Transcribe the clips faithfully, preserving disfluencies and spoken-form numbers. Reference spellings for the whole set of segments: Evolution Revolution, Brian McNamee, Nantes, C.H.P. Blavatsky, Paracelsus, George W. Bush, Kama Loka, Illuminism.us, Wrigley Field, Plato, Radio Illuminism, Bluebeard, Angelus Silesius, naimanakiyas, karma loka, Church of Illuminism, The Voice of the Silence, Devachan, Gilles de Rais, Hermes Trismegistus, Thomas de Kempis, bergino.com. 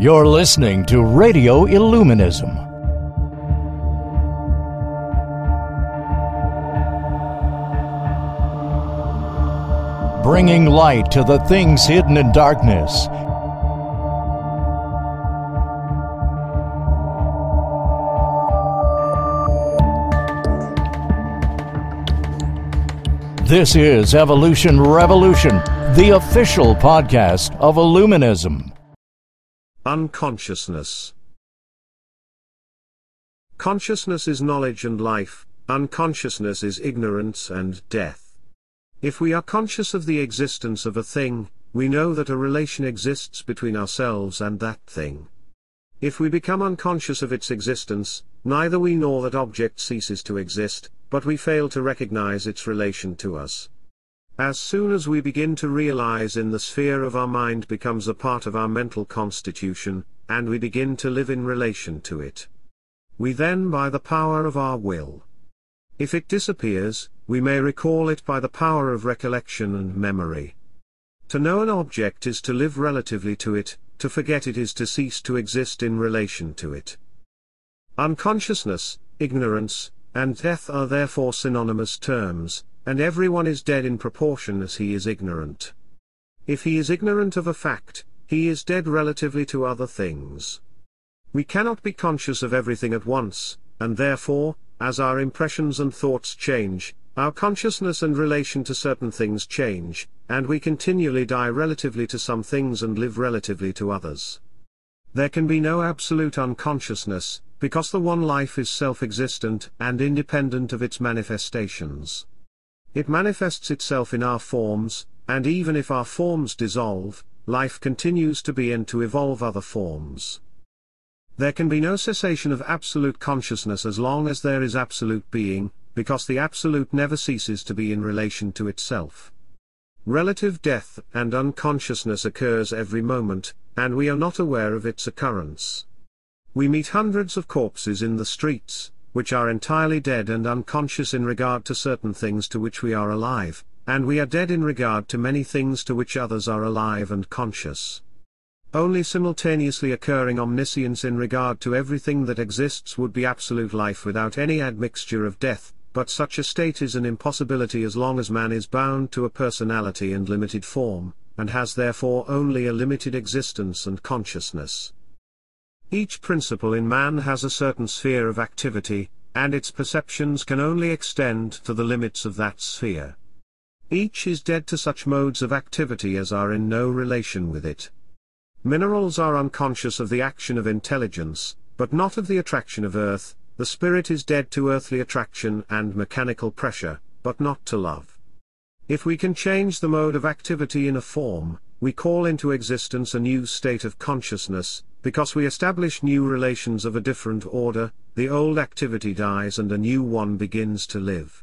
You're listening to Radio Illuminism. Bringing light to the things hidden in darkness. This is Evolution Revolution, the official podcast of Illuminism. Unconsciousness. Consciousness is knowledge and life, unconsciousness is ignorance and death. If we are conscious of the existence of a thing, we know that a relation exists between ourselves and that thing. If we become unconscious of its existence, neither we nor that object ceases to exist, but we fail to recognize its relation to us. As soon as we begin to realize in the sphere of our mind becomes a part of our mental constitution, and we begin to live in relation to it. We then by the power of our will. If it disappears, we may recall it by the power of recollection and memory. To know an object is to live relatively to it, to forget it is to cease to exist in relation to it. Unconsciousness, ignorance, and death are therefore synonymous terms, and everyone is dead in proportion as he is ignorant. If he is ignorant of a fact, he is dead relatively to other things. We cannot be conscious of everything at once, and therefore, as our impressions and thoughts change, our consciousness and relation to certain things change, and we continually die relatively to some things and live relatively to others. There can be no absolute unconsciousness, because the one life is self-existent and independent of its manifestations. It manifests itself in our forms, and even if our forms dissolve, life continues to be and to evolve other forms. There can be no cessation of absolute consciousness as long as there is absolute being, because the absolute never ceases to be in relation to itself. Relative death and unconsciousness occurs every moment, and we are not aware of its occurrence. We meet hundreds of corpses in the streets, which are entirely dead and unconscious in regard to certain things to which we are alive, and we are dead in regard to many things to which others are alive and conscious. Only simultaneously occurring omniscience in regard to everything that exists would be absolute life without any admixture of death. But such a state is an impossibility as long as man is bound to a personality and limited form, and has therefore only a limited existence and consciousness. Each principle in man has a certain sphere of activity, and its perceptions can only extend to the limits of that sphere. Each is dead to such modes of activity as are in no relation with it. Minerals are unconscious of the action of intelligence, but not of the attraction of earth. The spirit is dead to earthly attraction and mechanical pressure, but not to love. If we can change the mode of activity in a form, we call into existence a new state of consciousness, because we establish new relations of a different order, the old activity dies and a new one begins to live.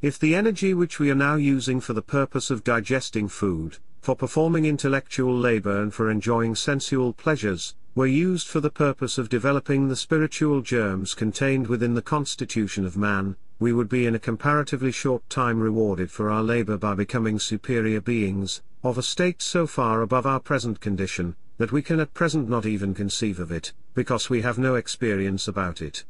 If the energy which we are now using for the purpose of digesting food, for performing intellectual labor and for enjoying sensual pleasures, were used for the purpose of developing the spiritual germs contained within the constitution of man, we would be in a comparatively short time rewarded for our labor by becoming superior beings, of a state so far above our present condition, that we can at present not even conceive of it, because we have no experience about it.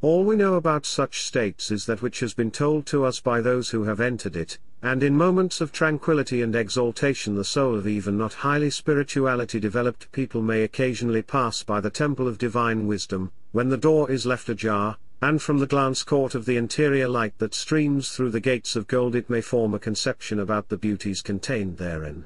All we know about such states is that which has been told to us by those who have entered it, and in moments of tranquility and exaltation the soul of even not highly spirituality developed people may occasionally pass by the temple of divine wisdom, when the door is left ajar, and from the glance caught of the interior light that streams through the gates of gold it may form a conception about the beauties contained therein.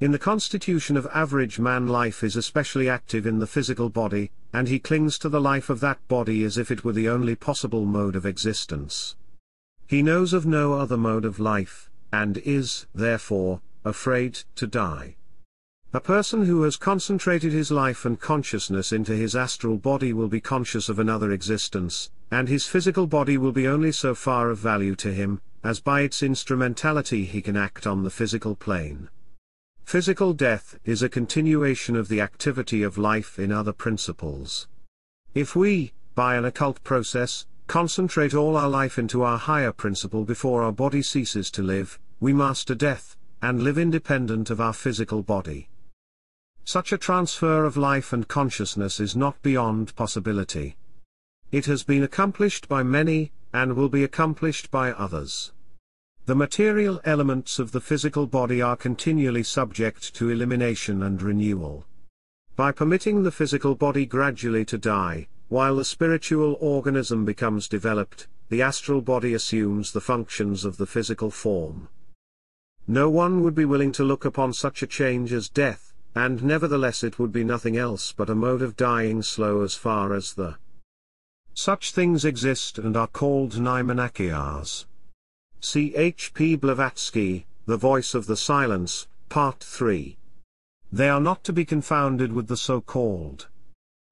In the constitution of average man life is especially active in the physical body, and he clings to the life of that body as if it were the only possible mode of existence. He knows of no other mode of life, and is, therefore, afraid to die. A person who has concentrated his life and consciousness into his astral body will be conscious of another existence, and his physical body will be only so far of value to him, as by its instrumentality he can act on the physical plane. Physical death is a continuation of the activity of life in other principles. If we, by an occult process, concentrate all our life into our higher principle before our body ceases to live, we master death, and live independent of our physical body. Such a transfer of life and consciousness is not beyond possibility. It has been accomplished by many, and will be accomplished by others. The material elements of the physical body are continually subject to elimination and renewal. By permitting the physical body gradually to die, while the spiritual organism becomes developed, the astral body assumes the functions of the physical form. No one would be willing to look upon such a change as death, and nevertheless it would be nothing else but a mode of dying slow as far as the. Such things exist and are called naimanakiyas. C H P Blavatsky, The Voice of the Silence, Part three. They are not to be confounded with the so-called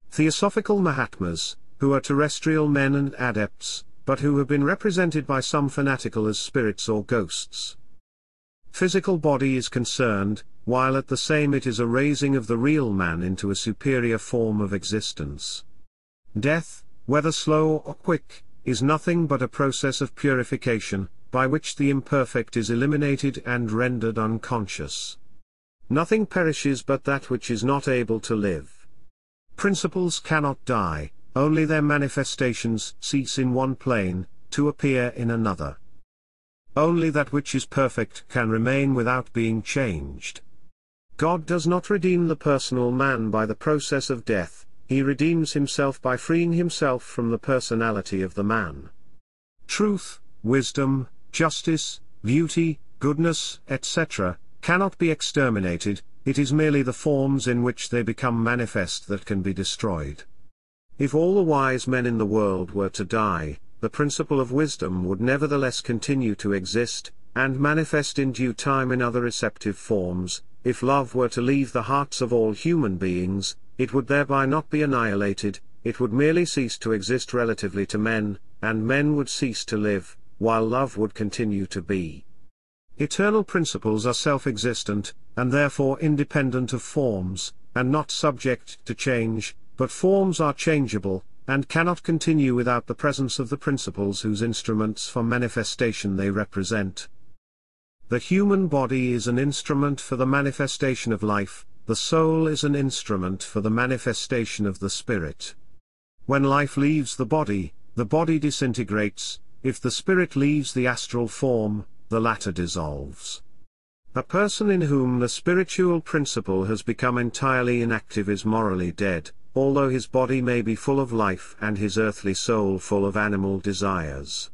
Theosophical Mahatmas, who are terrestrial men and adepts, but who have been represented by some fanatical as spirits or ghosts. Physical body is concerned, while at the same it is a raising of the real man into a superior form of existence. Death, whether slow or quick, is nothing but a process of purification, by which the imperfect is eliminated and rendered unconscious. Nothing perishes but that which is not able to live. Principles cannot die, only their manifestations cease in one plane, to appear in another. Only that which is perfect can remain without being changed. God does not redeem the personal man by the process of death, he redeems himself by freeing himself from the personality of the man. Truth, wisdom, justice, beauty, goodness, et cetera, cannot be exterminated, it is merely the forms in which they become manifest that can be destroyed. If all the wise men in the world were to die, the principle of wisdom would nevertheless continue to exist, and manifest in due time in other receptive forms. If love were to leave the hearts of all human beings, it would thereby not be annihilated, it would merely cease to exist relatively to men, and men would cease to live, while love would continue to be. Eternal principles are self-existent, and therefore independent of forms, and not subject to change, but forms are changeable, and cannot continue without the presence of the principles whose instruments for manifestation they represent. The human body is an instrument for the manifestation of life, the soul is an instrument for the manifestation of the spirit. When life leaves the body, the body disintegrates. If the spirit leaves the astral form, the latter dissolves. A person in whom the spiritual principle has become entirely inactive is morally dead, although his body may be full of life and his earthly soul full of animal desires.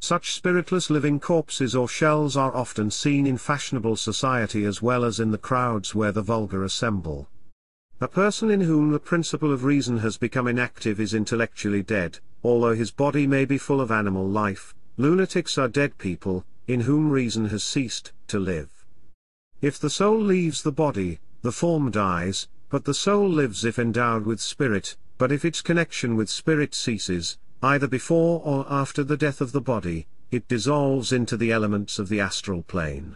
Such spiritless living corpses or shells are often seen in fashionable society as well as in the crowds where the vulgar assemble. A person in whom the principle of reason has become inactive is intellectually dead, although his body may be full of animal life. Lunatics are dead people, in whom reason has ceased to live. If the soul leaves the body, the form dies, but the soul lives if endowed with spirit, but if its connection with spirit ceases, either before or after the death of the body, it dissolves into the elements of the astral plane.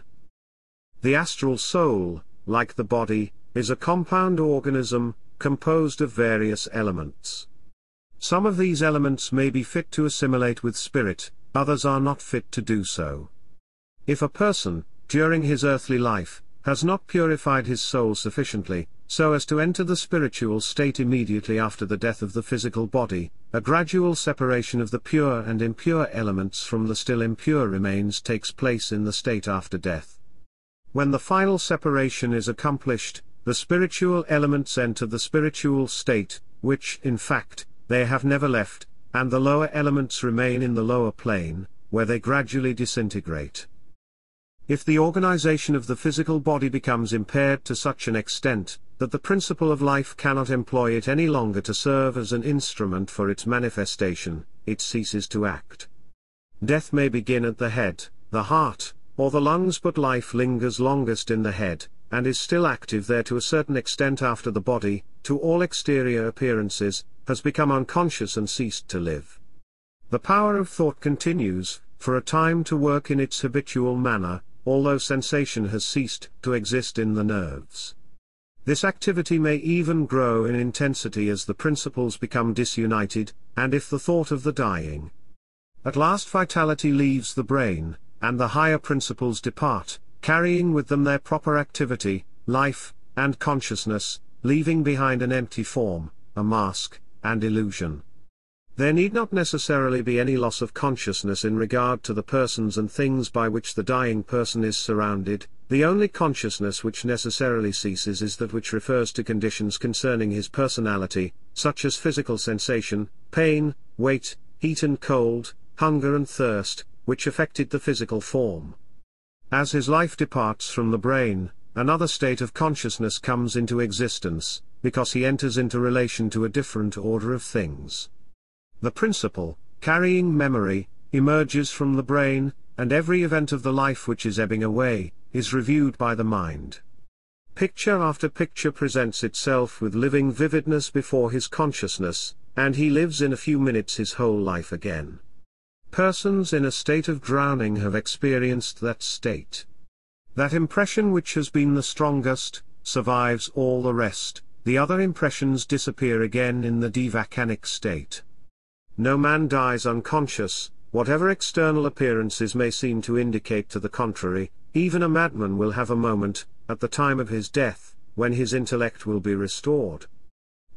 The astral soul, like the body, is a compound organism, composed of various elements. Some of these elements may be fit to assimilate with spirit, others are not fit to do so. If a person, during his earthly life, has not purified his soul sufficiently, so as to enter the spiritual state immediately after the death of the physical body, a gradual separation of the pure and impure elements from the still impure remains takes place in the state after death. When the final separation is accomplished, the spiritual elements enter the spiritual state, which, in fact, they have never left, and the lower elements remain in the lower plane, where they gradually disintegrate. If the organization of the physical body becomes impaired to such an extent, that the principle of life cannot employ it any longer to serve as an instrument for its manifestation, it ceases to act. Death may begin at the head, the heart, or the lungs, but life lingers longest in the head, and is still active there to a certain extent after the body, to all exterior appearances, has become unconscious and ceased to live. The power of thought continues, for a time, to work in its habitual manner, although sensation has ceased to exist in the nerves. This activity may even grow in intensity as the principles become disunited, and if the thought of the dying. At last vitality leaves the brain, and the higher principles depart, carrying with them their proper activity, life, and consciousness, leaving behind an empty form, a mask, and illusion. There need not necessarily be any loss of consciousness in regard to the persons and things by which the dying person is surrounded. The only consciousness which necessarily ceases is that which refers to conditions concerning his personality, such as physical sensation, pain, weight, heat and cold, hunger and thirst, which affected the physical form. As his life departs from the brain, another state of consciousness comes into existence, because he enters into relation to a different order of things. The principle, carrying memory, emerges from the brain, and every event of the life which is ebbing away, is reviewed by the mind. Picture after picture presents itself with living vividness before his consciousness, and he lives in a few minutes his whole life again. Persons in a state of drowning have experienced that state. That impression which has been the strongest, survives all the rest, the other impressions disappear again in the devacanic state. No man dies unconscious, whatever external appearances may seem to indicate to the contrary. Even a madman will have a moment, at the time of his death, when his intellect will be restored.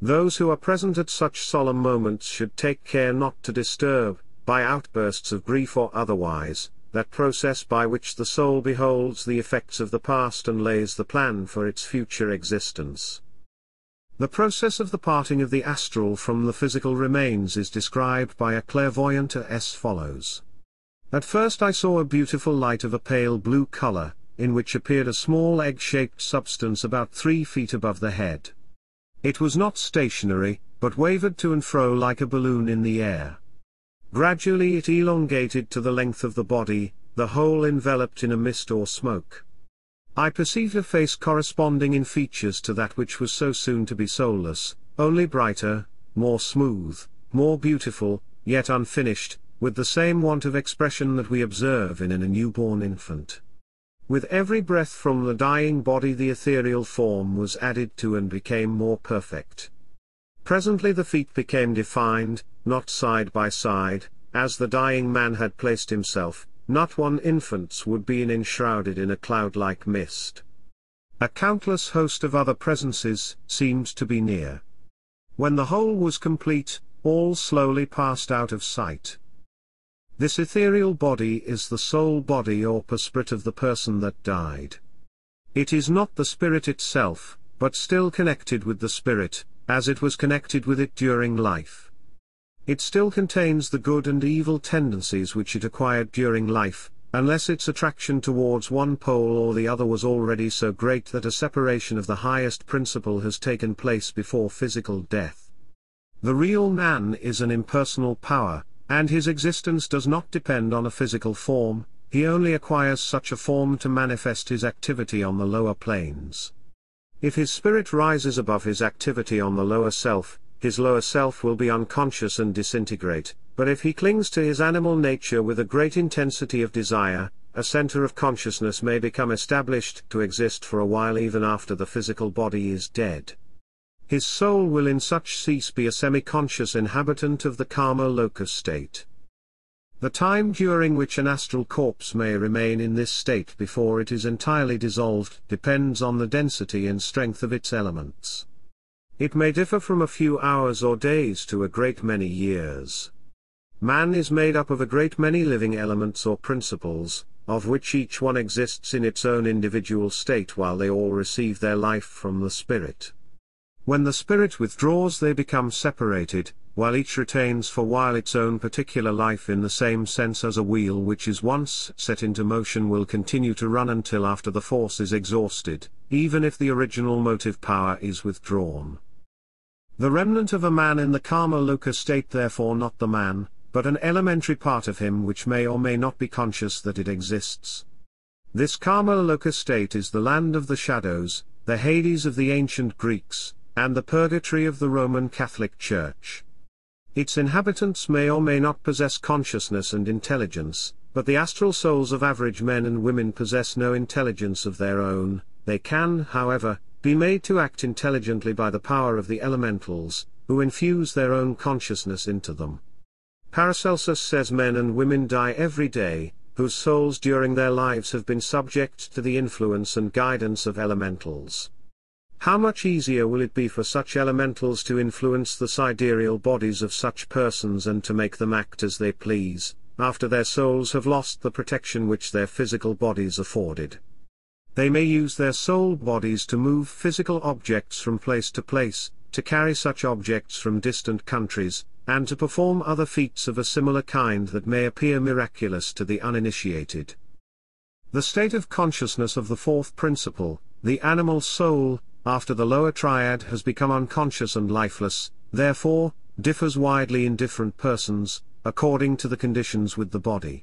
Those who are present at such solemn moments should take care not to disturb, by outbursts of grief or otherwise, that process by which the soul beholds the effects of the past and lays the plan for its future existence. The process of the parting of the astral from the physical remains is described by a clairvoyant as follows. At first I saw a beautiful light of a pale blue color, in which appeared a small egg-shaped substance about three feet above the head. It was not stationary, but wavered to and fro like a balloon in the air. Gradually it elongated to the length of the body, the whole enveloped in a mist or smoke. I perceived a face corresponding in features to that which was so soon to be soulless, only brighter, more smooth, more beautiful, yet unfinished, with the same want of expression that we observe in a newborn infant. With every breath from the dying body the ethereal form was added to and became more perfect. Presently the feet became defined, not side by side, as the dying man had placed himself, not one infant's would be enshrouded in a cloud-like mist. A countless host of other presences seemed to be near. When the whole was complete, all slowly passed out of sight. This ethereal body is the soul body or perspirit of the person that died. It is not the spirit itself, but still connected with the spirit, as it was connected with it during life. It still contains the good and evil tendencies which it acquired during life, unless its attraction towards one pole or the other was already so great that a separation of the highest principle has taken place before physical death. The real man is an impersonal power, and his existence does not depend on a physical form, he only acquires such a form to manifest his activity on the lower planes. If his spirit rises above his activity on the lower self, his lower self will be unconscious and disintegrate, but if he clings to his animal nature with a great intensity of desire, a center of consciousness may become established to exist for a while even after the physical body is dead. His soul will in such cease be a semi-conscious inhabitant of the karma locus state. The time during which an astral corpse may remain in this state before it is entirely dissolved depends on the density and strength of its elements. It may differ from a few hours or days to a great many years. Man is made up of a great many living elements or principles, of which each one exists in its own individual state while they all receive their life from the spirit. When the spirit withdraws they become separated, while each retains for while its own particular life in the same sense as a wheel which is once set into motion will continue to run until after the force is exhausted, even if the original motive power is withdrawn. The remnant of a man in the karma loka state therefore not the man, but an elementary part of him which may or may not be conscious that it exists. This karma loka state is the land of the shadows, the Hades of the ancient Greeks, and the purgatory of the Roman Catholic Church. Its inhabitants may or may not possess consciousness and intelligence, but the astral souls of average men and women possess no intelligence of their own. They can, however, be made to act intelligently by the power of the elementals, who infuse their own consciousness into them. Paracelsus says men and women die every day, whose souls during their lives have been subject to the influence and guidance of elementals. how much easier will it be for such elementals to influence the sidereal bodies of such persons and to make them act as they please, after their souls have lost the protection which their physical bodies afforded. They may use their soul bodies to move physical objects from place to place, to carry such objects from distant countries, and to perform other feats of a similar kind that may appear miraculous to the uninitiated. The state of consciousness of the fourth principle, the animal soul, after the lower triad has become unconscious and lifeless, therefore, differs widely in different persons, according to the conditions with the body.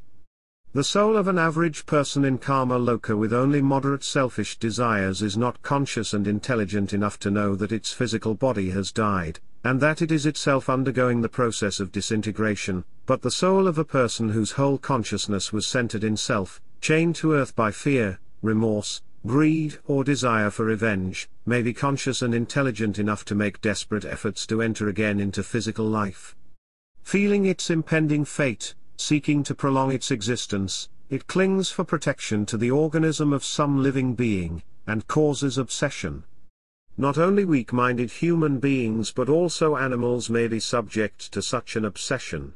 The soul of an average person in karma loka with only moderate selfish desires is not conscious and intelligent enough to know that its physical body has died, and that it is itself undergoing the process of disintegration, but the soul of a person whose whole consciousness was centered in self, chained to earth by fear, remorse, greed or desire for revenge, may be conscious and intelligent enough to make desperate efforts to enter again into physical life. Feeling its impending fate, seeking to prolong its existence, it clings for protection to the organism of some living being, and causes obsession. Not only weak-minded human beings but also animals may be subject to such an obsession.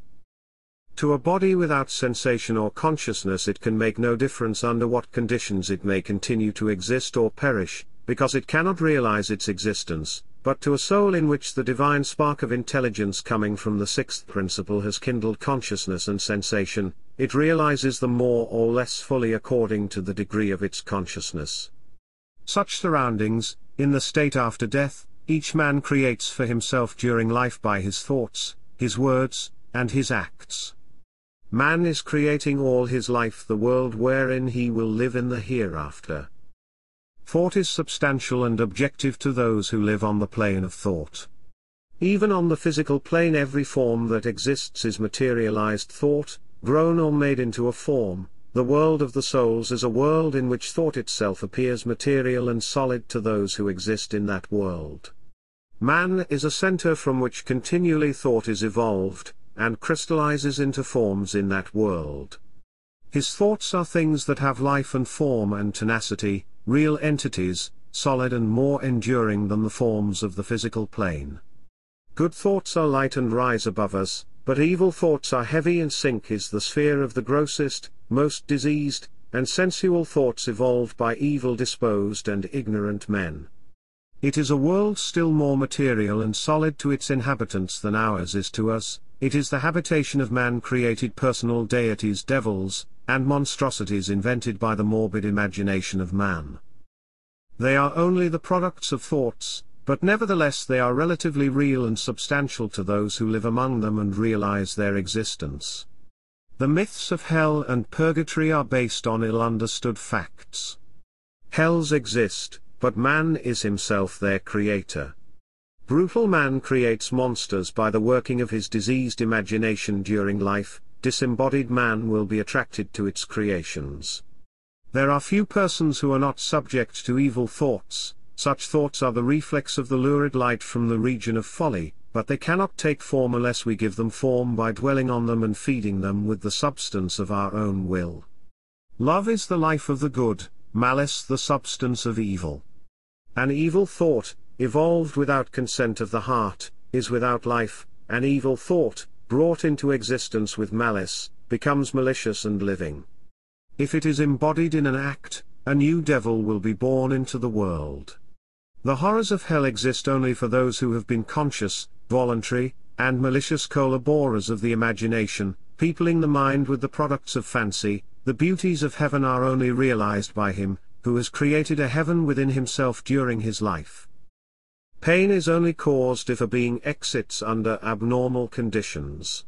To a body without sensation or consciousness it can make no difference under what conditions it may continue to exist or perish, because it cannot realize its existence, but to a soul in which the divine spark of intelligence coming from the sixth principle has kindled consciousness and sensation, it realizes them more or less fully according to the degree of its consciousness. Such surroundings, in the state after death, each man creates for himself during life by his thoughts, his words, and his acts. Man is creating all his life the world wherein he will live in the hereafter. Thought is substantial and objective to those who live on the plane of thought. Even on the physical plane every form that exists is materialized thought, grown or made into a form. The world of the souls is a world in which thought itself appears material and solid to those who exist in that world. Man is a center from which continually thought is evolved, and crystallizes into forms in that world. His thoughts are things that have life and form and tenacity, real entities, solid and more enduring than the forms of the physical plane. Good thoughts are light and rise above us, but evil thoughts are heavy and sink is the sphere of the grossest, most diseased, and sensual thoughts evolved by evil-disposed and ignorant men. It is a world still more material and solid to its inhabitants than ours is to us. It is the habitation of man-created personal deities, devils, and monstrosities invented by the morbid imagination of man. They are only the products of thoughts, but nevertheless they are relatively real and substantial to those who live among them and realize their existence. The myths of hell and purgatory are based on ill-understood facts. Hells exist, but man is himself their creator. Brutal man creates monsters by the working of his diseased imagination during life. Disembodied man will be attracted to its creations. There are few persons who are not subject to evil thoughts. Such thoughts are the reflex of the lurid light from the region of folly, but they cannot take form unless we give them form by dwelling on them and feeding them with the substance of our own will. Love is the life of the good, malice the substance of evil. An evil thought, evolved without consent of the heart, is without life. An evil thought, brought into existence with malice, becomes malicious and living. If it is embodied in an act, a new devil will be born into the world. The horrors of hell exist only for those who have been conscious, voluntary, and malicious collaborers of the imagination, peopling the mind with the products of fancy. The beauties of heaven are only realized by him who has created a heaven within himself during his life. Pain is only caused if a being exits under abnormal conditions.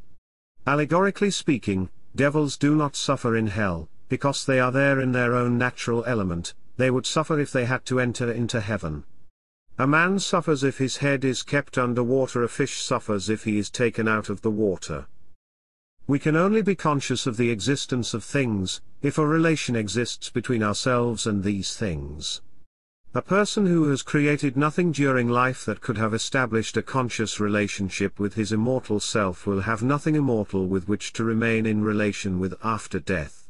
Allegorically speaking, devils do not suffer in hell, because they are there in their own natural element. They would suffer if they had to enter into heaven. A man suffers if his head is kept under water. A fish suffers if he is taken out of the water. We can only be conscious of the existence of things, if a relation exists between ourselves and these things. A person who has created nothing during life that could have established a conscious relationship with his immortal self will have nothing immortal with which to remain in relation with after death.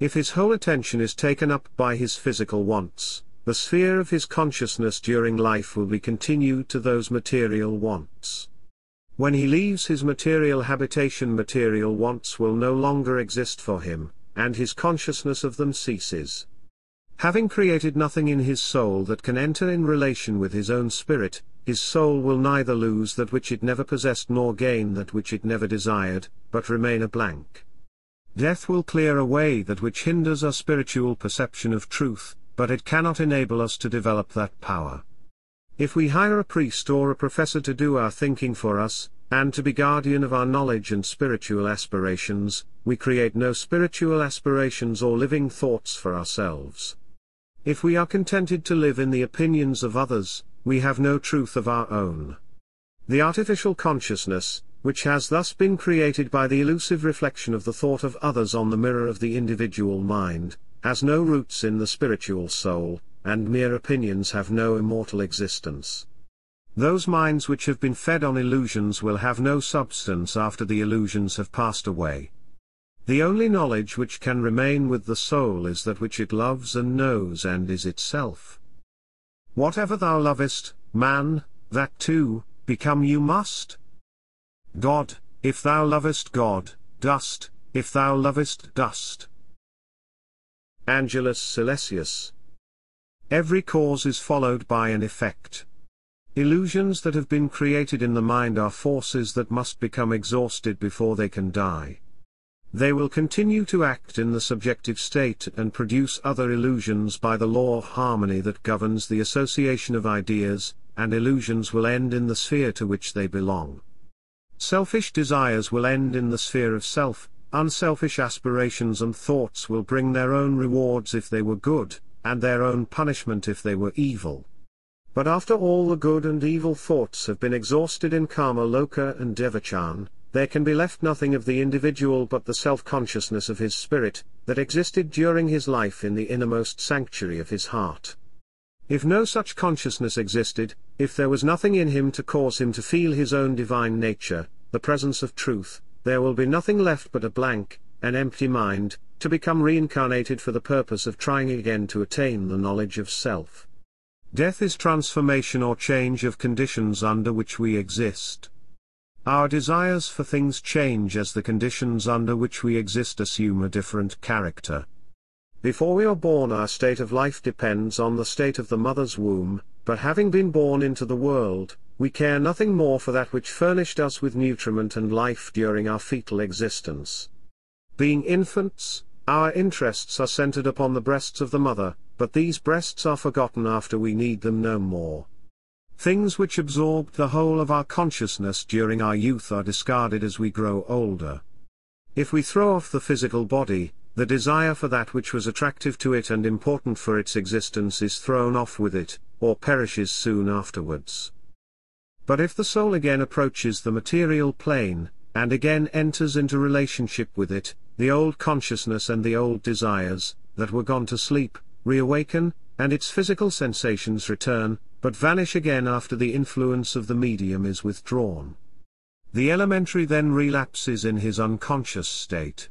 If his whole attention is taken up by his physical wants, the sphere of his consciousness during life will be continued to those material wants. When he leaves his material habitation, material wants will no longer exist for him, and his consciousness of them ceases. Having created nothing in his soul that can enter in relation with his own spirit, his soul will neither lose that which it never possessed nor gain that which it never desired, but remain a blank. Death will clear away that which hinders our spiritual perception of truth, but it cannot enable us to develop that power. If we hire a priest or a professor to do our thinking for us, and to be guardian of our knowledge and spiritual aspirations, we create no spiritual aspirations or living thoughts for ourselves. If we are contented to live in the opinions of others, we have no truth of our own. The artificial consciousness, which has thus been created by the elusive reflection of the thought of others on the mirror of the individual mind, has no roots in the spiritual soul, and mere opinions have no immortal existence. Those minds which have been fed on illusions will have no substance after the illusions have passed away. The only knowledge which can remain with the soul is that which it loves and knows and is itself. Whatever thou lovest, man, that too, become you must. God, if thou lovest God, dust, if thou lovest dust. Angelus Silesius. Every cause is followed by an effect. Illusions that have been created in the mind are forces that must become exhausted before they can die. They will continue to act in the subjective state and produce other illusions by the law of harmony that governs the association of ideas, and illusions will end in the sphere to which they belong. Selfish desires will end in the sphere of self, unselfish aspirations and thoughts will bring their own rewards if they were good, and their own punishment if they were evil. But after all the good and evil thoughts have been exhausted in Kama Loka and Devachan, there can be left nothing of the individual but the self-consciousness of his spirit, that existed during his life in the innermost sanctuary of his heart. If no such consciousness existed, if there was nothing in him to cause him to feel his own divine nature, the presence of truth, there will be nothing left but a blank, an empty mind, to become reincarnated for the purpose of trying again to attain the knowledge of self. Death is transformation or change of conditions under which we exist. Our desires for things change as the conditions under which we exist assume a different character. Before we are born, our state of life depends on the state of the mother's womb, but having been born into the world, we care nothing more for that which furnished us with nutriment and life during our fetal existence. Being infants, our interests are centered upon the breasts of the mother, but these breasts are forgotten after we need them no more. Things which absorbed the whole of our consciousness during our youth are discarded as we grow older. If we throw off the physical body, the desire for that which was attractive to it and important for its existence is thrown off with it, or perishes soon afterwards. But if the soul again approaches the material plane, and again enters into relationship with it, the old consciousness and the old desires, that were gone to sleep, reawaken, and its physical sensations return, but vanish again after the influence of the medium is withdrawn. The elementary then relapses in his unconscious state.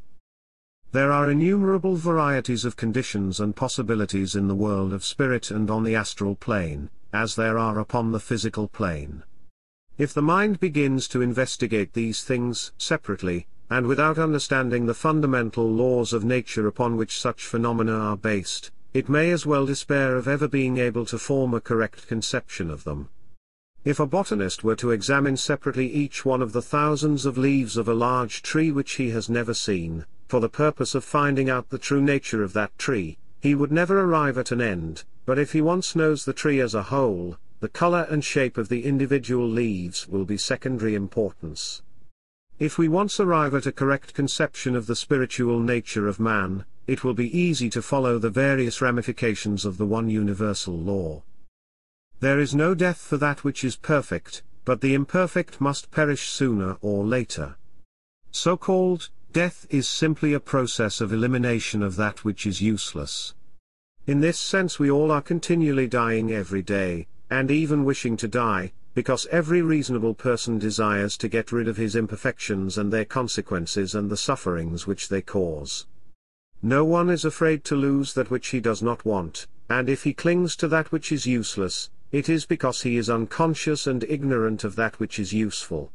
There are innumerable varieties of conditions and possibilities in the world of spirit and on the astral plane, as there are upon the physical plane. If the mind begins to investigate these things separately, and without understanding the fundamental laws of nature upon which such phenomena are based, it may as well despair of ever being able to form a correct conception of them. If a botanist were to examine separately each one of the thousands of leaves of a large tree which he has never seen, for the purpose of finding out the true nature of that tree, he would never arrive at an end, but if he once knows the tree as a whole, the color and shape of the individual leaves will be secondary importance. If we once arrive at a correct conception of the spiritual nature of man, it will be easy to follow the various ramifications of the one universal law. There is no death for that which is perfect, but the imperfect must perish sooner or later. So-called death is simply a process of elimination of that which is useless. In this sense, we all are continually dying every day, and even wishing to die, because every reasonable person desires to get rid of his imperfections and their consequences and the sufferings which they cause. No one is afraid to lose that which he does not want, and if he clings to that which is useless, it is because he is unconscious and ignorant of that which is useful.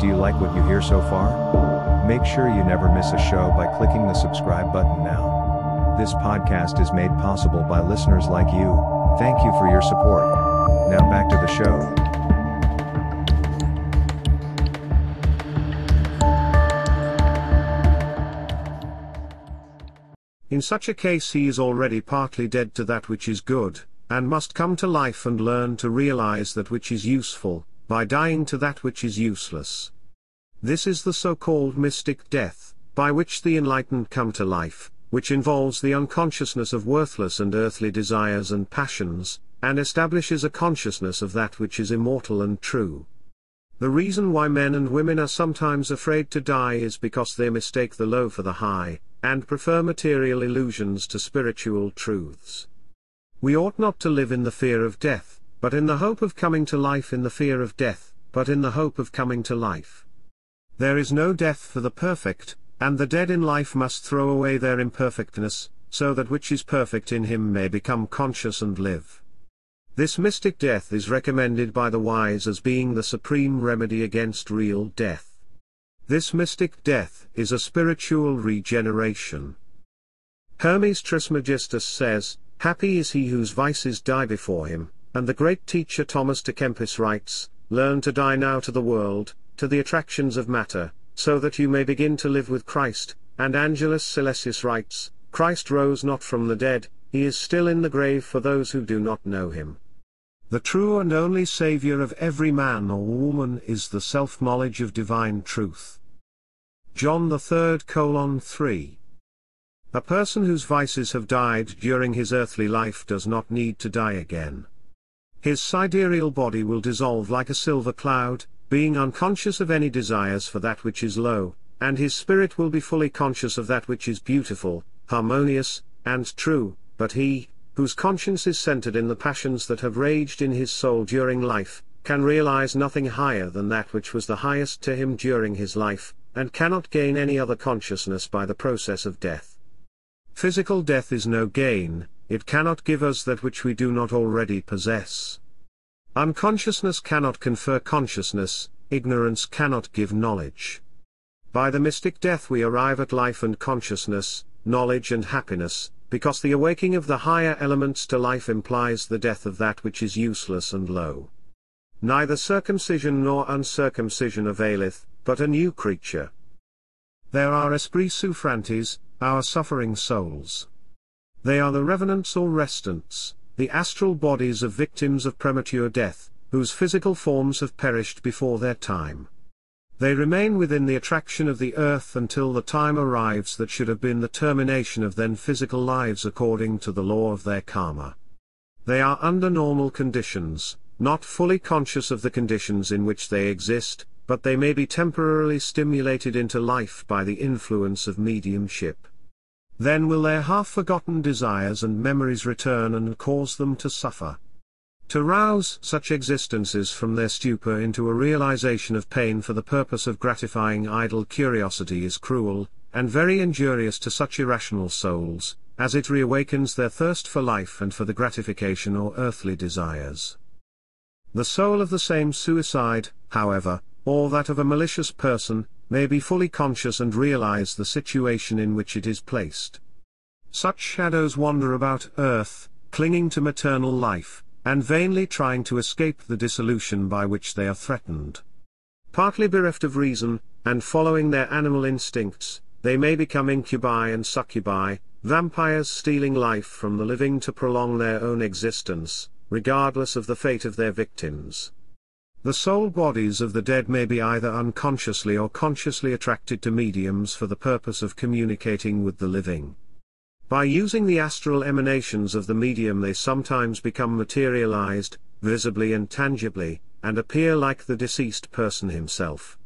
Do you like what you hear so far? Make sure you never miss a show by clicking the subscribe button now. This podcast is made possible by listeners like you. Thank you for your support. Now back to the show. In such a case he is already partly dead to that which is good, and must come to life and learn to realize that which is useful, by dying to that which is useless. This is the so-called mystic death, by which the enlightened come to life, which involves the unconsciousness of worthless and earthly desires and passions, and establishes a consciousness of that which is immortal and true. The reason why men and women are sometimes afraid to die is because they mistake the low for the high, and prefer material illusions to spiritual truths. We ought not to live in the fear of death, but in the hope of coming to life, in the fear of death, but in the hope of coming to life. There is no death for the perfect, and the dead in life must throw away their imperfectness, so that which is perfect in him may become conscious and live. This mystic death is recommended by the wise as being the supreme remedy against real death. This mystic death is a spiritual regeneration. Hermes Trismegistus says, "Happy is he whose vices die before him," and the great teacher Thomas de Kempis writes, "Learn to die now to the world, to the attractions of matter, so that you may begin to live with Christ," and Angelus Silesius writes, "Christ rose not from the dead, he is still in the grave for those who do not know him." The true and only savior of every man or woman is the self-knowledge of divine truth. John three colon three. A person whose vices have died during his earthly life does not need to die again. His sidereal body will dissolve like a silver cloud, being unconscious of any desires for that which is low, and his spirit will be fully conscious of that which is beautiful, harmonious, and true, but he, whose conscience is centered in the passions that have raged in his soul during life, can realize nothing higher than that which was the highest to him during his life, and cannot gain any other consciousness by the process of death. Physical death is no gain, it cannot give us that which we do not already possess. Unconsciousness cannot confer consciousness, ignorance cannot give knowledge. By the mystic death we arrive at life and consciousness, knowledge and happiness, because the awaking of the higher elements to life implies the death of that which is useless and low. Neither circumcision nor uncircumcision availeth, but a new creature. There are esprit souffrantes, our suffering souls. They are the revenants or restants, the astral bodies of victims of premature death, whose physical forms have perished before their time. They remain within the attraction of the earth until the time arrives that should have been the termination of then physical lives according to the law of their karma. They are under normal conditions, not fully conscious of the conditions in which they exist, but they may be temporarily stimulated into life by the influence of mediumship. Then will their half-forgotten desires and memories return and cause them to suffer. To rouse such existences from their stupor into a realization of pain for the purpose of gratifying idle curiosity is cruel, and very injurious to such irrational souls, as it reawakens their thirst for life and for the gratification of earthly desires. The soul of the same suicide, however, or that of a malicious person, may be fully conscious and realize the situation in which it is placed. Such shadows wander about earth, clinging to maternal life, and vainly trying to escape the dissolution by which they are threatened. Partly bereft of reason, and following their animal instincts, they may become incubi and succubi, vampires stealing life from the living to prolong their own existence, regardless of the fate of their victims. The soul bodies of the dead may be either unconsciously or consciously attracted to mediums for the purpose of communicating with the living. By using the astral emanations of the medium they sometimes become materialized, visibly and tangibly, and appear like the deceased person himself.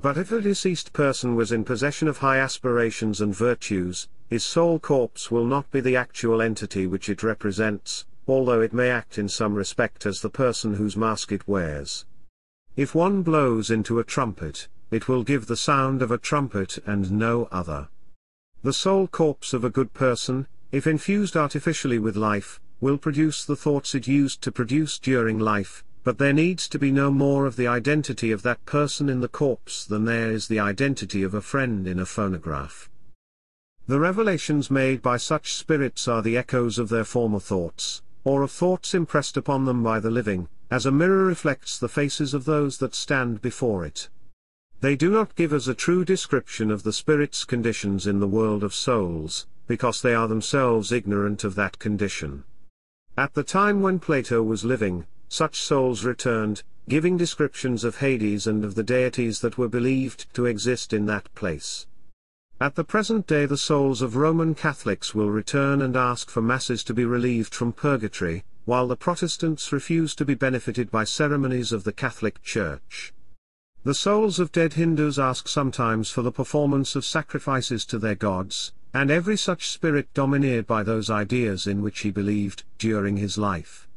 But if a deceased person was in possession of high aspirations and virtues, his soul corpse will not be the actual entity which it represents, although it may act in some respect as the person whose mask it wears. If one blows into a trumpet, it will give the sound of a trumpet and no other. The soul corpse of a good person, if infused artificially with life, will produce the thoughts it used to produce during life, but there needs to be no more of the identity of that person in the corpse than there is the identity of a friend in a phonograph. The revelations made by such spirits are the echoes of their former thoughts, or of thoughts impressed upon them by the living, as a mirror reflects the faces of those that stand before it. They do not give us a true description of the spirit's conditions in the world of souls, because they are themselves ignorant of that condition. At the time when Plato was living, such souls returned, giving descriptions of Hades and of the deities that were believed to exist in that place. At the present day the souls of Roman Catholics will return and ask for masses to be relieved from purgatory, while the Protestants refuse to be benefited by ceremonies of the Catholic Church. The souls of dead Hindus ask sometimes for the performance of sacrifices to their gods, and every such spirit domineered by those ideas in which he believed during his life.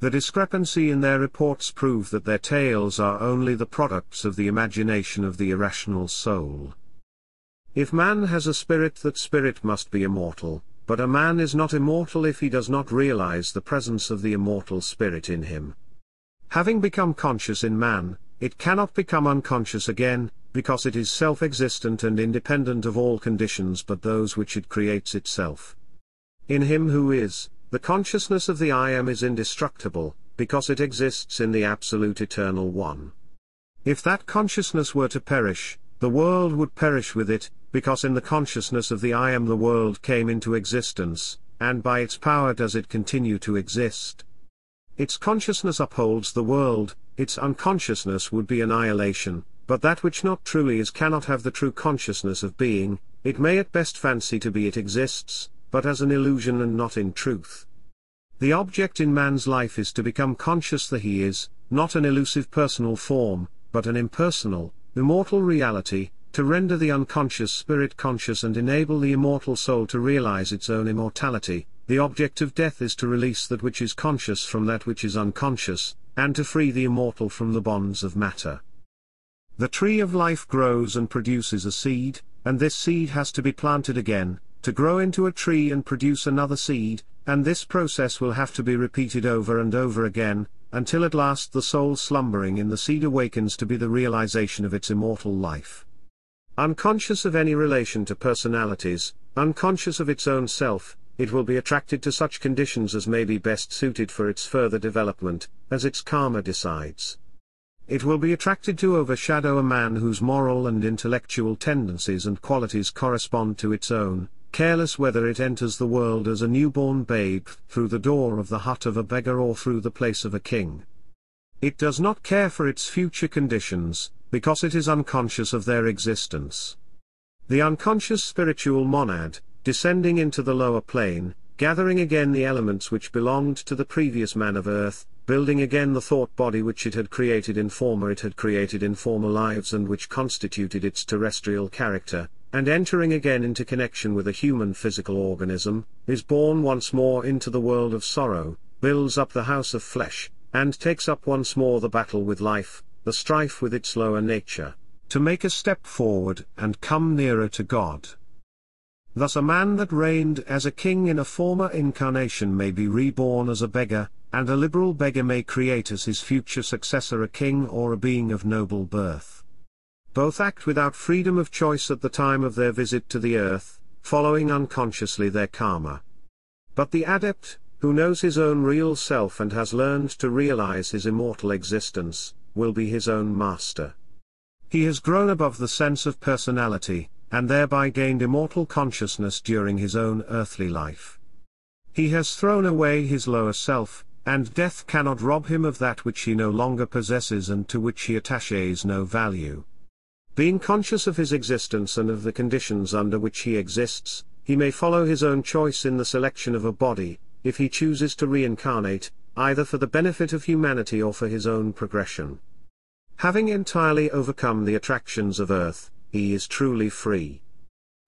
The discrepancy in their reports prove that their tales are only the products of the imagination of the irrational soul. If man has a spirit, that spirit must be immortal. But a man is not immortal if he does not realize the presence of the immortal spirit in him. Having become conscious in man, it cannot become unconscious again, because it is self-existent and independent of all conditions but those which it creates itself. In him who is, the consciousness of the I am is indestructible, because it exists in the absolute eternal one. If that consciousness were to perish, the world would perish with it, because in the consciousness of the I am the world came into existence, and by its power does it continue to exist. Its consciousness upholds the world, its unconsciousness would be annihilation, but that which not truly is cannot have the true consciousness of being, it may at best fancy to be it exists, but as an illusion and not in truth. The object in man's life is to become conscious that he is, not an elusive personal form, but an impersonal, immortal reality, to render the unconscious spirit conscious and enable the immortal soul to realize its own immortality. The object of death is to release that which is conscious from that which is unconscious, and to free the immortal from the bonds of matter. The tree of life grows and produces a seed, and this seed has to be planted again, to grow into a tree and produce another seed, and this process will have to be repeated over and over again, until at last the soul slumbering in the seed awakens to be the realization of its immortal life. Unconscious of any relation to personalities, unconscious of its own self, it will be attracted to such conditions as may be best suited for its further development, as its karma decides. It will be attracted to overshadow a man whose moral and intellectual tendencies and qualities correspond to its own, careless whether it enters the world as a newborn babe, through the door of the hut of a beggar or through the place of a king. It does not care for its future conditions, because it is unconscious of their existence. The unconscious spiritual monad, descending into the lower plane, gathering again the elements which belonged to the previous man of earth, building again the thought body which it had created in former it had created in former lives and which constituted its terrestrial character, and entering again into connection with a human physical organism, is born once more into the world of sorrow, builds up the house of flesh, and takes up once more the battle with life, the strife with its lower nature, to make a step forward and come nearer to God. Thus a man that reigned as a king in a former incarnation may be reborn as a beggar, and a liberal beggar may create as his future successor a king or a being of noble birth. Both act without freedom of choice at the time of their visit to the earth, following unconsciously their karma. But the adept, who knows his own real self and has learned to realize his immortal existence, will be his own master. He has grown above the sense of personality, and thereby gained immortal consciousness during his own earthly life. He has thrown away his lower self, and death cannot rob him of that which he no longer possesses and to which he attaches no value. Being conscious of his existence and of the conditions under which he exists, he may follow his own choice in the selection of a body, if he chooses to reincarnate, either for the benefit of humanity or for his own progression. Having entirely overcome the attractions of earth, he is truly free.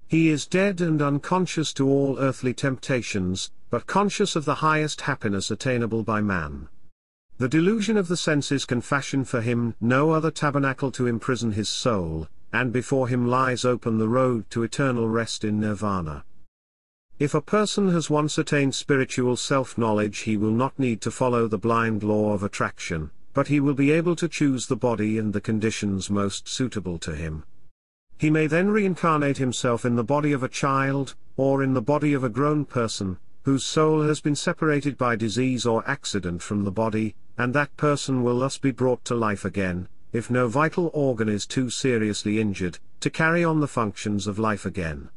He is dead and unconscious to all earthly temptations, but conscious of the highest happiness attainable by man. The delusion of the senses can fashion for him no other tabernacle to imprison his soul, and before him lies open the road to eternal rest in nirvana. If a person has once attained spiritual self-knowledge, he will not need to follow the blind law of attraction, but he will be able to choose the body and the conditions most suitable to him. He may then reincarnate himself in the body of a child, or in the body of a grown person, whose soul has been separated by disease or accident from the body, and that person will thus be brought to life again, if no vital organ is too seriously injured, to carry on the functions of life again.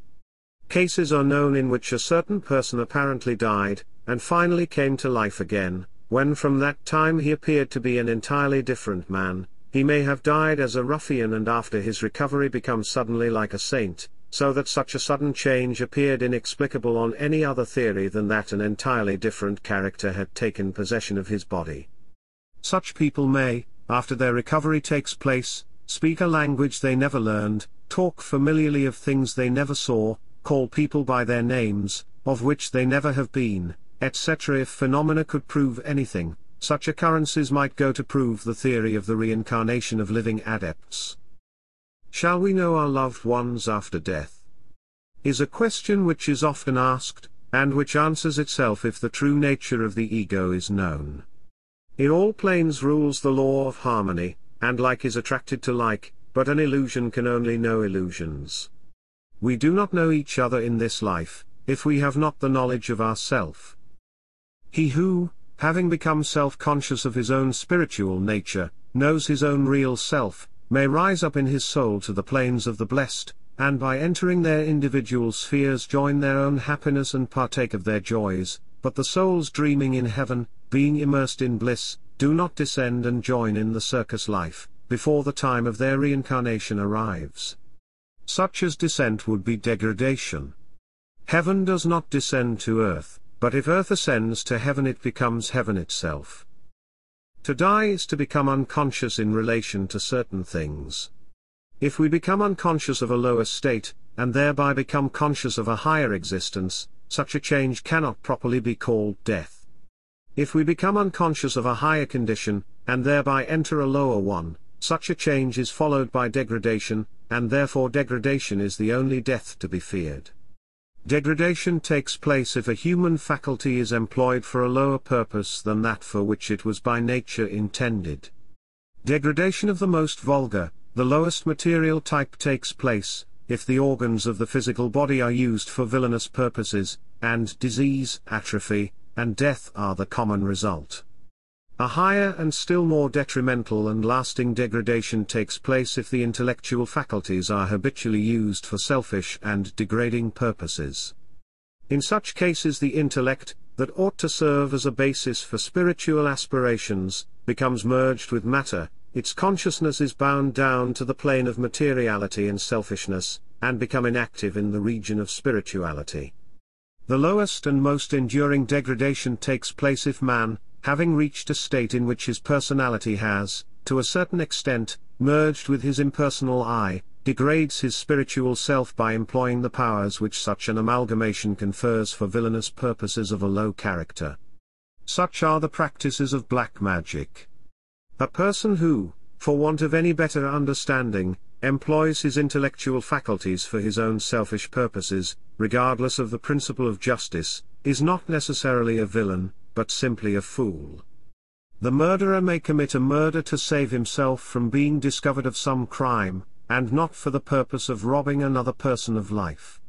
Cases are known in which a certain person apparently died, and finally came to life again, when from that time he appeared to be an entirely different man. He may have died as a ruffian and after his recovery become suddenly like a saint, so that such a sudden change appeared inexplicable on any other theory than that an entirely different character had taken possession of his body. Such people may, after their recovery takes place, speak a language they never learned, talk familiarly of things they never saw, call people by their names, of which they never have been, et cetera. If phenomena could prove anything, such occurrences might go to prove the theory of the reincarnation of living adepts. Shall we know our loved ones after death? Is a question which is often asked, and which answers itself if the true nature of the ego is known. In all planes rules the law of harmony, and like is attracted to like, but an illusion can only know illusions. We do not know each other in this life, if we have not the knowledge of ourself. He who, having become self-conscious of his own spiritual nature, knows his own real self, may rise up in his soul to the planes of the blessed, and by entering their individual spheres join their own happiness and partake of their joys, but the souls dreaming in heaven, being immersed in bliss, do not descend and join in the circus life, before the time of their reincarnation arrives. Such as descent would be degradation. Heaven does not descend to earth, but if earth ascends to heaven it becomes heaven itself. To die is to become unconscious in relation to certain things. If we become unconscious of a lower state, and thereby become conscious of a higher existence, such a change cannot properly be called death. If we become unconscious of a higher condition, and thereby enter a lower one, such a change is followed by degradation, and therefore degradation is the only death to be feared. Degradation takes place if a human faculty is employed for a lower purpose than that for which it was by nature intended. Degradation of the most vulgar, the lowest material type takes place, if the organs of the physical body are used for villainous purposes, and disease, atrophy, and death are the common result. A higher and still more detrimental and lasting degradation takes place if the intellectual faculties are habitually used for selfish and degrading purposes. In such cases the intellect, that ought to serve as a basis for spiritual aspirations, becomes merged with matter, its consciousness is bound down to the plane of materiality and selfishness, and become inactive in the region of spirituality. The lowest and most enduring degradation takes place if man, having reached a state in which his personality has, to a certain extent, merged with his impersonal I, degrades his spiritual self by employing the powers which such an amalgamation confers for villainous purposes of a low character. Such are the practices of black magic. A person who, for want of any better understanding, employs his intellectual faculties for his own selfish purposes, regardless of the principle of justice, is not necessarily a villain, but simply a fool. The murderer may commit a murder to save himself from being discovered of some crime, and not for the purpose of robbing another person of life.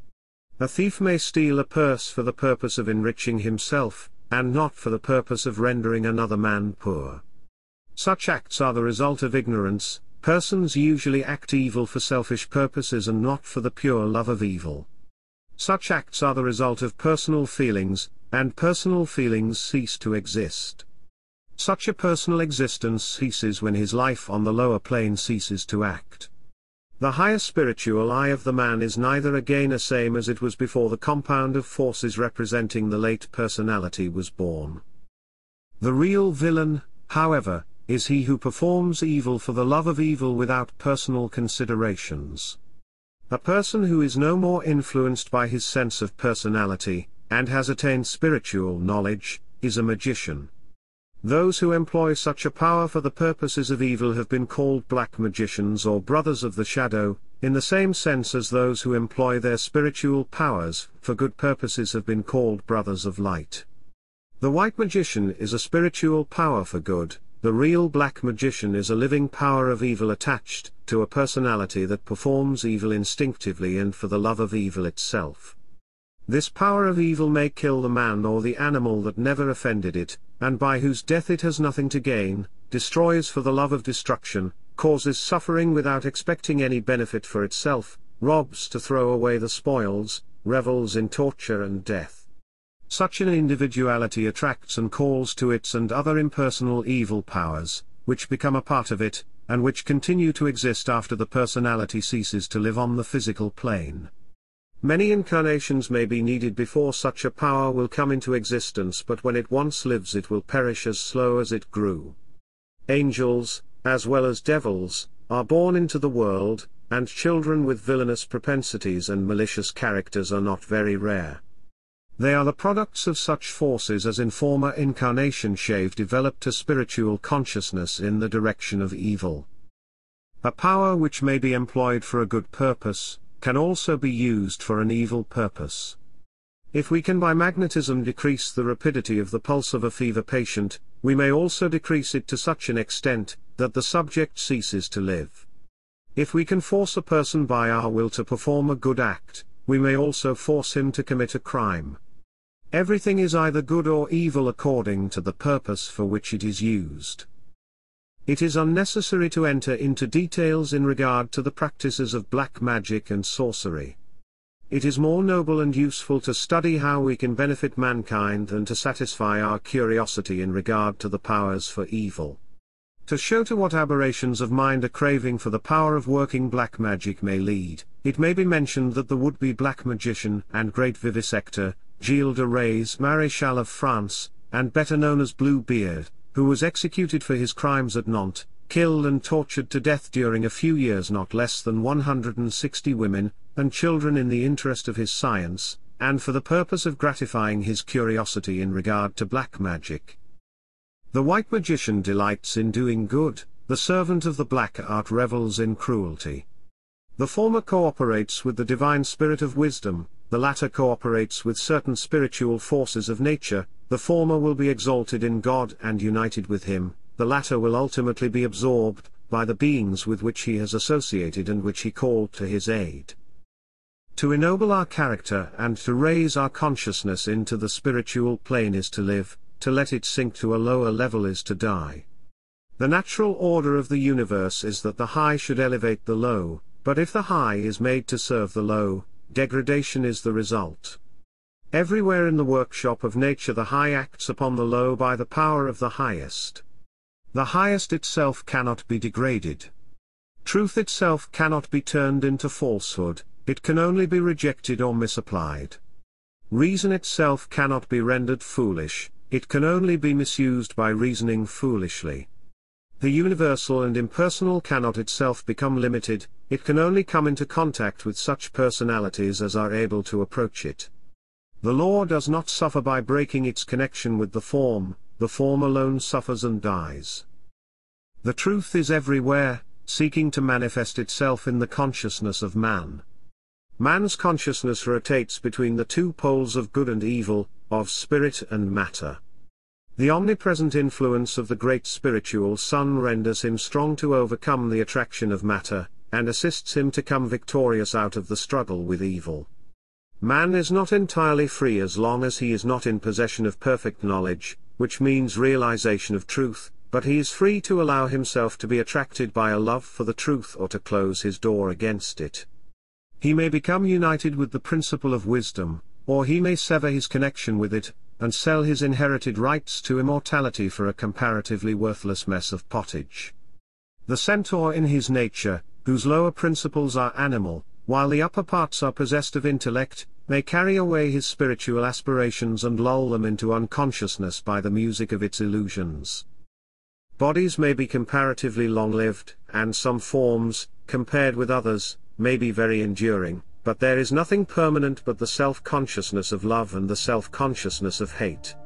A thief may steal a purse for the purpose of enriching himself, and not for the purpose of rendering another man poor. Such acts are the result of ignorance. Persons usually act evil for selfish purposes and not for the pure love of evil. Such acts are the result of personal feelings, and personal feelings cease to exist. Such a personal existence ceases when his life on the lower plane ceases to act. The higher spiritual eye of the man is neither again the same as it was before the compound of forces representing the late personality was born. The real villain, however, is he who performs evil for the love of evil without personal considerations. A person who is no more influenced by his sense of personality, and has attained spiritual knowledge, is a magician. Those who employ such a power for the purposes of evil have been called black magicians or brothers of the shadow, in the same sense as those who employ their spiritual powers for good purposes have been called brothers of light. The white magician is a spiritual power for good, the real black magician is a living power of evil attached to a personality that performs evil instinctively and for the love of evil itself. This power of evil may kill the man or the animal that never offended it, and by whose death it has nothing to gain, destroys for the love of destruction, causes suffering without expecting any benefit for itself, robs to throw away the spoils, revels in torture and death. Such an individuality attracts and calls to its and other impersonal evil powers, which become a part of it, and which continue to exist after the personality ceases to live on the physical plane. Many incarnations may be needed before such a power will come into existence, but when it once lives it will perish as slow as it grew. Angels, as well as devils, are born into the world, and children with villainous propensities and malicious characters are not very rare. They are the products of such forces as in former incarnation shave developed a spiritual consciousness in the direction of evil. A power which may be employed for a good purpose, can also be used for an evil purpose. If we can by magnetism decrease the rapidity of the pulse of a fever patient, we may also decrease it to such an extent, that the subject ceases to live. If we can force a person by our will to perform a good act, we may also force him to commit a crime. Everything is either good or evil according to the purpose for which it is used. It is unnecessary to enter into details in regard to the practices of black magic and sorcery. It is more noble and useful to study how we can benefit mankind than to satisfy our curiosity in regard to the powers for evil. To show to what aberrations of mind a craving for the power of working black magic may lead, it may be mentioned that the would-be black magician and great vivisector, Gilles de Rais, Maréchal of France, and better known as Bluebeard, who was executed for his crimes at Nantes, killed and tortured to death during a few years not less than one hundred sixty women and children in the interest of his science, and for the purpose of gratifying his curiosity in regard to black magic. The white magician delights in doing good, the servant of the black art revels in cruelty. The former cooperates with the divine spirit of wisdom, the latter cooperates with certain spiritual forces of nature, the former will be exalted in God and united with him, the latter will ultimately be absorbed by the beings with which he has associated and which he called to his aid. To ennoble our character and to raise our consciousness into the spiritual plane is to live, to let it sink to a lower level is to die. The natural order of the universe is that the high should elevate the low, but if the high is made to serve the low, degradation is the result. Everywhere in the workshop of nature the high acts upon the low by the power of the highest. The highest itself cannot be degraded. Truth itself cannot be turned into falsehood, it can only be rejected or misapplied. Reason itself cannot be rendered foolish, it can only be misused by reasoning foolishly. The universal and impersonal cannot itself become limited, it can only come into contact with such personalities as are able to approach it. The law does not suffer by breaking its connection with the form, the form alone suffers and dies. The truth is everywhere, seeking to manifest itself in the consciousness of man. Man's consciousness rotates between the two poles of good and evil, of spirit and matter. The omnipresent influence of the great spiritual sun renders him strong to overcome the attraction of matter, and assists him to come victorious out of the struggle with evil. Man is not entirely free as long as he is not in possession of perfect knowledge, which means realization of truth, but he is free to allow himself to be attracted by a love for the truth or to close his door against it. He may become united with the principle of wisdom, or he may sever his connection with it, and sell his inherited rights to immortality for a comparatively worthless mess of pottage. The centaur in his nature, whose lower principles are animal, while the upper parts are possessed of intellect, may carry away his spiritual aspirations and lull them into unconsciousness by the music of its illusions. Bodies may be comparatively long-lived, and some forms, compared with others, may be very enduring, but there is nothing permanent but the self-consciousness of love and the self-consciousness of hate.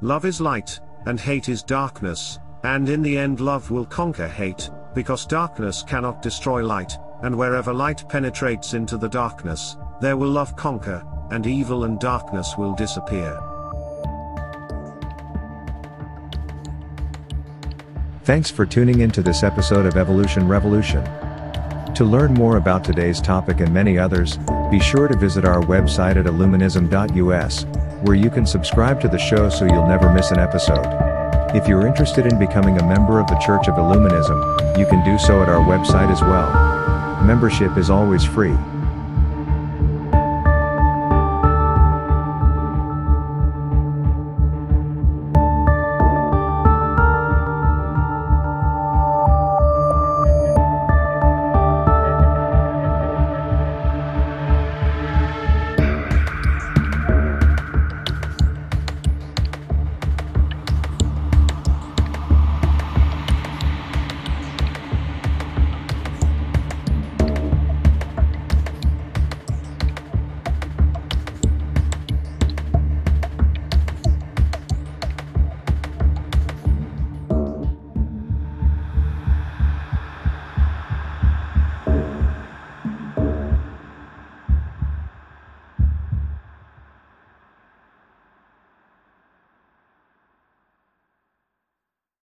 Love is light, and hate is darkness, and in the end love will conquer hate, because darkness cannot destroy light, and wherever light penetrates into the darkness, there will love conquer, and evil and darkness will disappear. Thanks for tuning in to this episode of Evolution Revolution. To learn more about today's topic and many others, be sure to visit our website at Illuminism dot U S, where you can subscribe to the show so you'll never miss an episode. If you're interested in becoming a member of the Church of Illuminism, you can do so at our website as well. Membership is always free.